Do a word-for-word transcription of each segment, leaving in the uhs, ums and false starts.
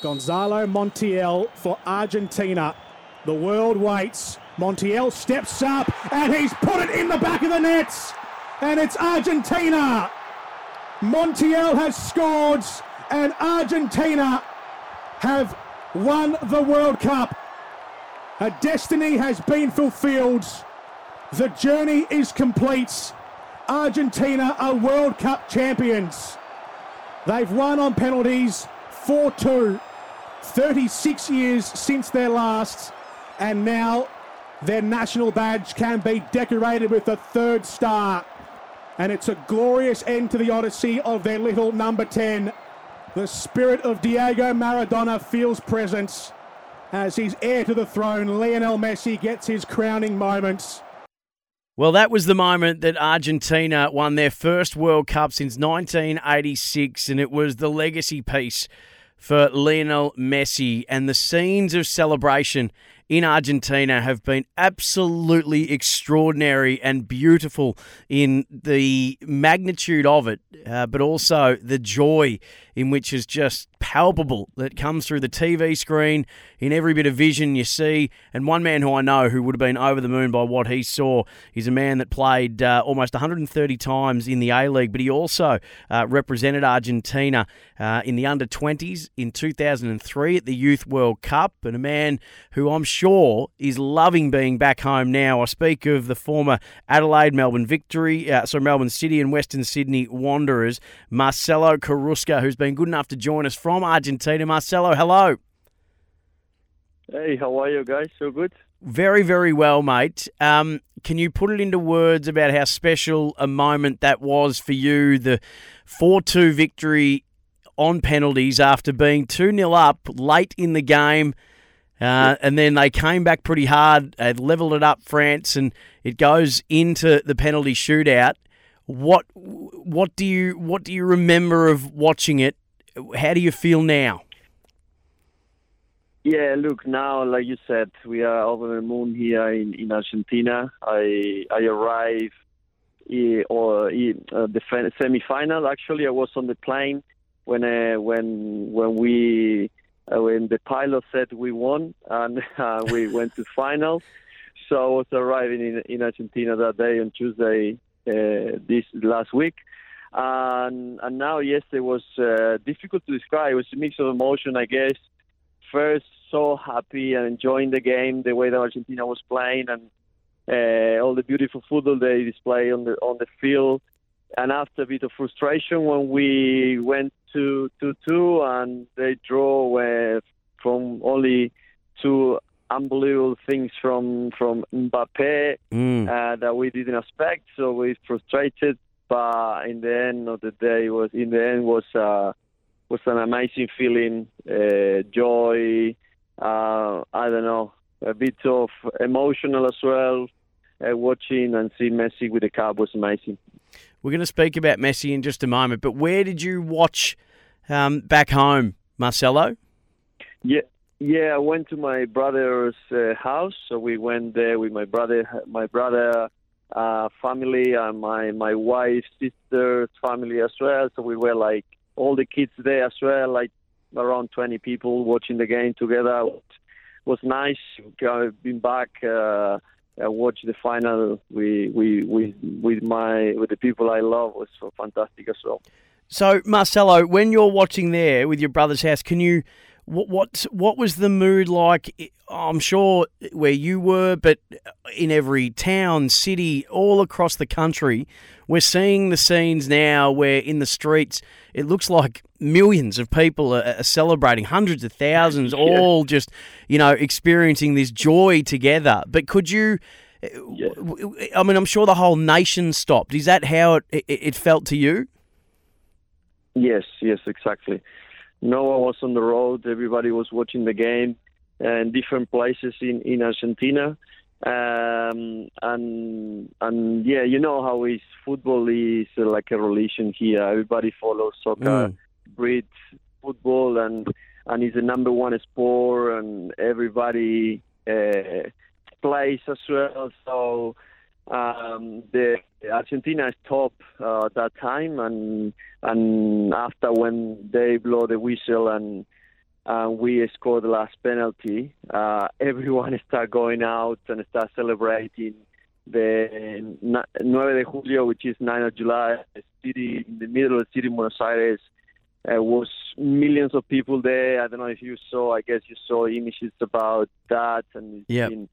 Gonzalo Montiel for Argentina. The world waits. Montiel steps up and he's put it in the back of the nets. And it's Argentina. Montiel has scored and Argentina have won the World Cup. A destiny has been fulfilled. The journey is complete. Argentina are World Cup champions. They've won on penalties four two. thirty-six years since their last, and now their national badge can be decorated with a third star. And it's a glorious end to the odyssey of their little number ten. The spirit of Diego Maradona feels presence as his heir to the throne, Lionel Messi, gets his crowning moments. Well, that was the moment that Argentina won their first World Cup since nineteen eighty-six, and it was the legacy piece for Lionel Messi, and the scenes of celebration in Argentina have been absolutely extraordinary and beautiful in the magnitude of it, uh, but also the joy in which is just palpable that comes through the T V screen, in every bit of vision you see. And one man who I know who would have been over the moon by what he saw is a man that played uh, almost one hundred thirty times in the A-League, but he also uh, represented Argentina uh, in the under twenties in two thousand three at the Youth World Cup, and a man who I'm sure Sure is loving being back home now. I speak of the former Adelaide Melbourne Victory, uh, so Melbourne City and Western Sydney Wanderers, Marcelo Carusca, who's been good enough to join us from Argentina. Marcelo, hello. Hey, how are you guys? So good. Very, very well, mate. Um, can you put it into words about how special a moment that was for you? The four two victory on penalties after being two nil up late in the game. Uh, and then they came back pretty hard, they levelled it up, France, and it goes into the penalty shootout. What what do you what do you remember of watching it? How do you feel now? Yeah, look, now, like you said, we are over the moon here in, in Argentina. I I arrived in, or in, uh, the semi-final. Actually, I was on the plane when uh, when when we. When the pilot said we won, and uh, we went to final. So I was arriving in, in Argentina that day on Tuesday uh, this last week. And, and now, yes, it was uh, difficult to describe. It was a mix of emotion, I guess. First, so happy and enjoying the game, the way that Argentina was playing, and uh, all the beautiful football they display on the on the field. And after a bit of frustration when we went to two two and they draw uh, from only two unbelievable things from, from Mbappé mm. uh, that we didn't expect. So we were frustrated, but in the end of the day, was in the end was uh, was an amazing feeling, uh, joy, uh, I don't know, a bit of emotional as well. Uh, watching and seeing Messi with the card was amazing. We're going to speak about Messi in just a moment, but where did you watch um, back home, Marcelo? Yeah, yeah, I went to my brother's uh, house, so we went there with my brother, my brother uh, family, and my my wife's sister's family as well. So we were like all the kids there as well, like around twenty people watching the game together. It was nice. I've been back. Uh, I watched the final we, we, we, with my with the people I love. It was so fantastic as well. So, Marcelo, when you're watching there with your brother's house, can you what what, what was the mood like? I'm sure where you were, but in every town, city, all across the country, we're seeing the scenes now where in the streets it looks like millions of people are celebrating, hundreds of thousands, yeah. all just, you know, experiencing this joy together. But could you, yeah. I mean, I'm sure the whole nation stopped. Is that how it, it felt to you? Yes, yes, exactly. no one was on the road. Everybody was watching the game in different places in, in Argentina. Um, and, and yeah, you know how is football is like a religion here. Everybody follows soccer, mm. breeds football, and, and it's the number one sport, and everybody uh, plays as well. So um, the Argentina is top uh, at that time, and and after when they blow the whistle and uh, we scored the last penalty, uh, everyone start going out and start celebrating the Nueve de Julio, which is ninth of July. The city, in the middle of the city, Buenos Aires, uh, was millions of people there. I don't know if you saw. I guess you saw images about that, and it's yep. been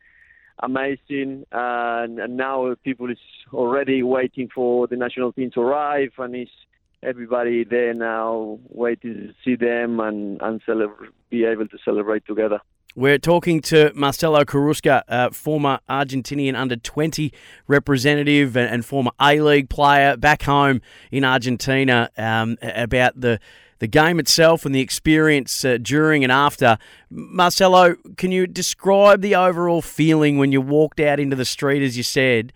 amazing. And, and now people is already waiting for the national team to arrive, and it's everybody there now waiting to see them and, and celebrate, be able to celebrate together. We're talking to Marcelo Carusca, uh, former Argentinian under twenty representative and, and former A-League player back home in Argentina, um, about the, the game itself and the experience uh, during and after. Marcelo, can you describe the overall feeling when you walked out into the street, as you said,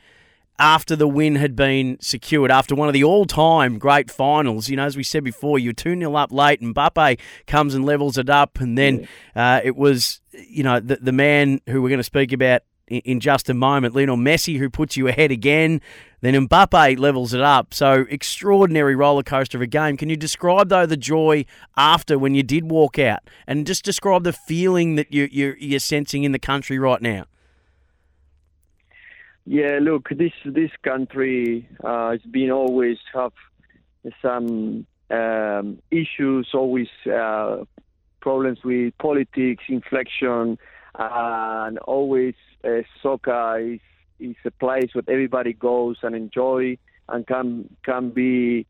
after the win had been secured, after one of the all-time great finals? You know, as we said before, you're two nil up late and Mbappé comes and levels it up, and then uh, it was, you know, the, the man who we're going to speak about in, in just a moment, Lionel Messi, who puts you ahead again, then Mbappé levels it up. So, extraordinary rollercoaster of a game. Can you describe, though, the joy after when you did walk out, and just describe the feeling that you, you're, you're sensing in the country right now? Yeah, look, this this country uh, has been always have some um, issues, always uh, problems with politics, inflation, uh, and always uh, soccer is is a place where everybody goes and enjoy and can can be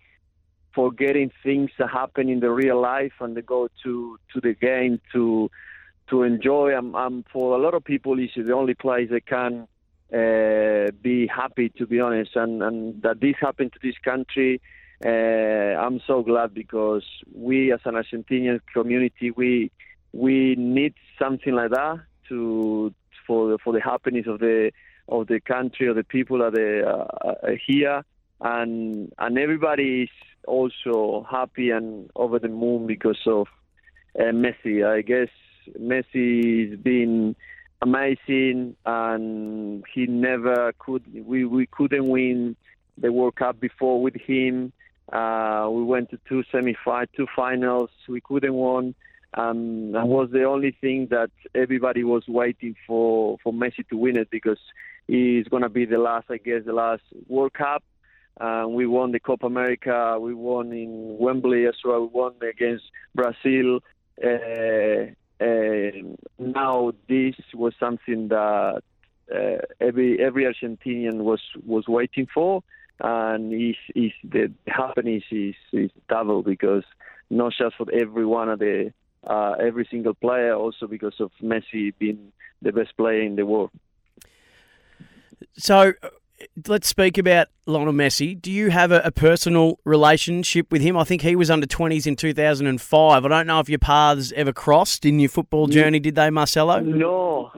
forgetting things that happen in the real life, and they go to, to the game to to enjoy. And, and for a lot of people, it's the only place they can Uh, be happy, to be honest, and, and that this happened to this country. Uh, I'm so glad, because we as an Argentinian community, we we need something like that to for for the happiness of the of the country, of the people that are uh, here, and and everybody is also happy and over the moon because of uh, Messi. I guess Messi has been amazing, and he never could. We, we couldn't win the World Cup before with him. Uh, we went to two semi-finals, two finals. We couldn't win. Um, that was the only thing that everybody was waiting for for Messi to win it, because he's gonna be the last, I guess, the last World Cup. Uh, we won the Copa America. We won in Wembley as well. We won against Brazil. Uh, Uh, now this was something that uh, every every Argentinian was, was waiting for, and is is the happiness is, is double, because not just for every one of the uh, every single player, also because of Messi being the best player in the world. So let's speak about Lionel Messi. Do you have a, a personal relationship with him? I think he was under twenties in two thousand five. I don't know if your paths ever crossed in your football journey, did they, Marcelo? No.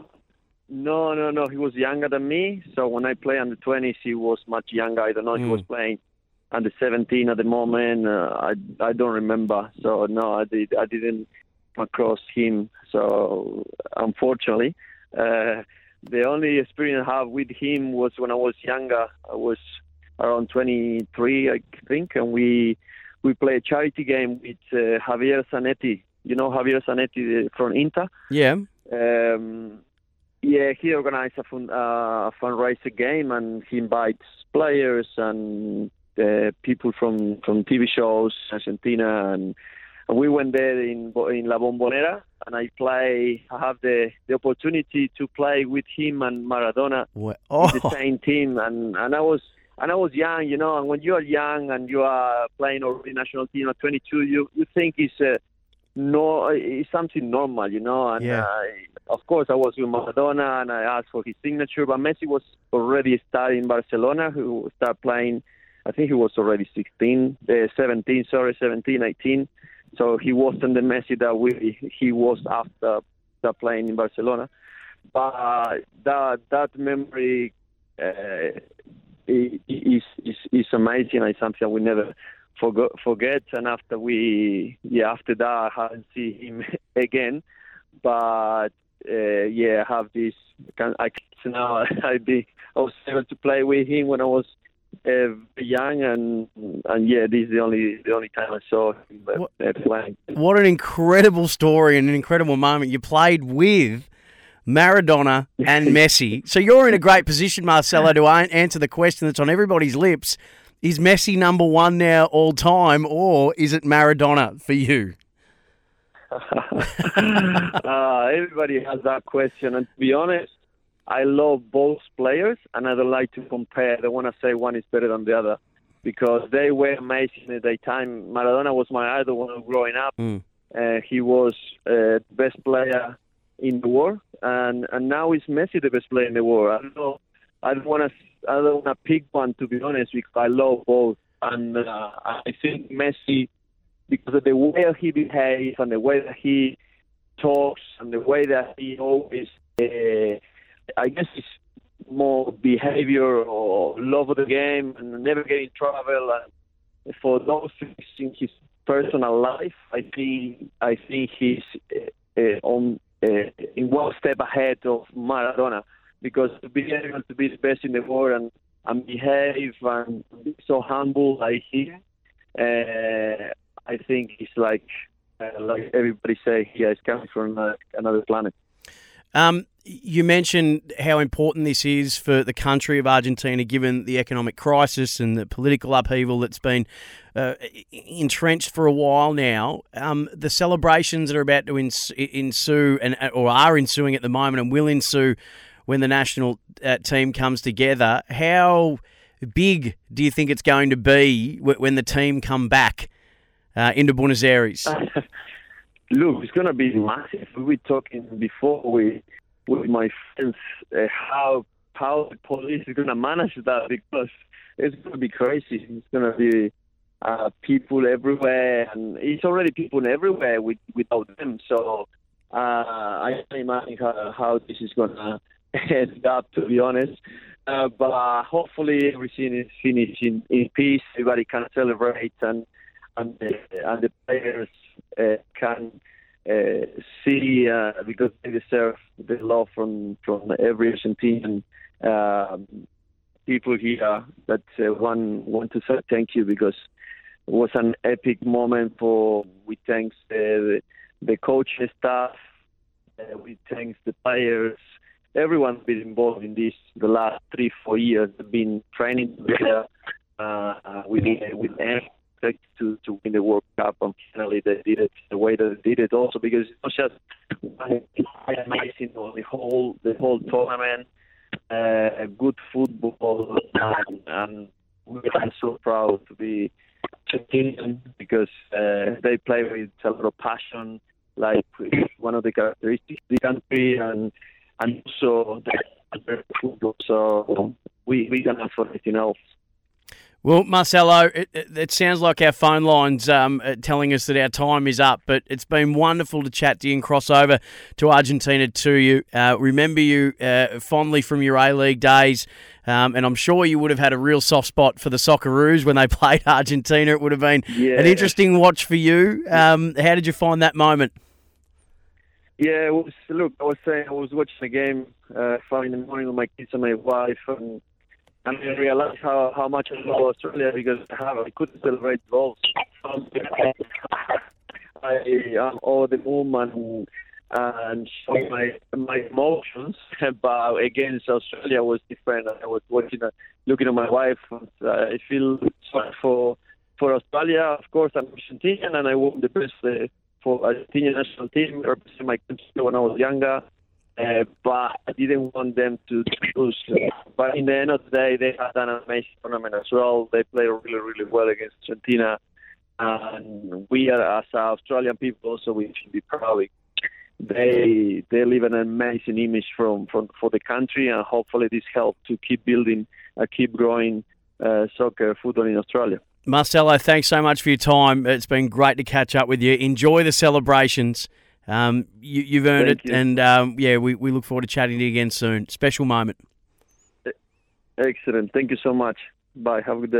No, no, no. He was younger than me. So when I played under twenties, he was much younger. I don't know if mm. he was playing under seventeen at the moment. Uh, I, I don't remember. So, no, I, did, I didn't come across him. So, unfortunately... Uh, The only experience I have with him was when I was younger. I was around twenty-three, I think, and we we played a charity game with uh, Javier Zanetti. You know Javier Zanetti from Inter? Yeah. Um, yeah, he organized a, fun, uh, a fundraiser game, and he invites players and uh, people from, from T V shows, Argentina, and, and we went there in in La Bombonera. And I play. I have the, the opportunity to play with him and Maradona in oh. the same team. And, and I was and I was young, you know. And when you are young and you are playing or the national team at twenty-two, you, you think it's a no, it's something normal, you know. And yeah. uh, of course, I was with Maradona, and I asked for his signature. But Messi was already starting in Barcelona. Who started playing? I think he was already sixteen, uh, seventeen. Sorry, seventeen, eighteen. So he wasn't the Messi that we he was after the playing in Barcelona. But that that memory uh, is is is amazing. It's something we never forgot, forget. And after we yeah after that, I haven't seen him again. But uh, yeah, I have this. I now I be I was able to play with him when I was Uh, young and and yeah, this is the only the only time I saw him uh, what, playing. What an incredible story and an incredible moment! You played with Maradona and Messi, so you're in a great position, Marcelo, to answer the question that's on everybody's lips: is Messi number one now all time, or is it Maradona for you? uh, everybody has that question, and to be honest, I love both players, and I don't like to compare. I don't want to say one is better than the other because they were amazing at their time. Maradona was my idol when I was growing up. Mm. Uh, he was the uh, best player in the world, and, and now is Messi the best player in the world. I don't know, I don't want to. I don't want to pick one, to be honest, because I love both, and uh, I think Messi, because of the way he behaves and the way that he talks and the way that he always. Uh, I guess it's more behavior or love of the game and never getting trouble. And for those things in his personal life, I think I think he's uh, on uh, in one step ahead of Maradona because to be able to be the best in the world and, and behave and be so humble like he, uh, I think it's like uh, like everybody say, yeah, it's coming from uh, another planet. Um. You mentioned how important this is for the country of Argentina, given the economic crisis and the political upheaval that's been uh, entrenched for a while now. Um, the celebrations that are about to ins- ensue and or are ensuing at the moment and will ensue when the national uh, team comes together, how big do you think it's going to be when the team come back uh, into Buenos Aires? Look, it's going to be massive. We were talking before we... with my friends, uh, how how the police is going to manage that because it's going to be crazy. It's going to be uh, people everywhere, and it's already people everywhere with, without them. So uh, I can't imagine how, how this is going to end up, to be honest. Uh, but uh, hopefully everything is finished in, in peace. Everybody can celebrate, and and the, and the players uh, can. Uh, see, uh, because they deserve the love from, from every Argentinian uh, people here that uh, one want to say thank you because it was an epic moment for, we thanks uh, the, the coaching staff, uh, we thanks the players, everyone's been involved in this the last three, four years, they've been training together uh, with with them. To, to win the World Cup, and finally they did it the way that they did it. Also, because it's not just one amazing, the whole the whole tournament, uh, good football, and, and we're so proud to be Argentinian because uh, they play with a lot of passion, like one of the characteristics of the country, and and also the football. So we we don't have for anything else. Well, Marcelo, it, it sounds like our phone line's um, telling us that our time is up, but it's been wonderful to chat to you and cross over to Argentina to you. Uh, remember you uh, fondly from your A-League days, um, and I'm sure you would have had a real soft spot for the Socceroos when they played Argentina. It would have been yeah. an interesting watch for you. Um, how did you find that moment? Yeah, it was, look, I was saying I was watching the game uh, five in the morning with my kids and my wife, and And I realized how, how much I love Australia because I couldn't celebrate goals. I am all the woman and showing my my emotions. But against Australia was different. I was watching, looking at my wife. And I feel sorry for for Australia. Of course, I'm Argentinian and I won the best uh, for Argentinian national team. Representing my country when I was younger. Uh, but I didn't want them to lose. But in the end of the day, they had an amazing tournament as well. They played really, really well against Argentina. And we, are, as Australian people, also we should be proud. They they leave an amazing image from, from for the country, and hopefully this helps to keep building, uh, keep growing uh, soccer football in Australia. Marcelo, thanks so much for your time. It's been great to catch up with you. Enjoy the celebrations. Um, you, you've earned Thank it. You. And, um, yeah, we, we look forward to chatting to you again soon. Special moment. Excellent. Thank you so much. Bye. Have a good day.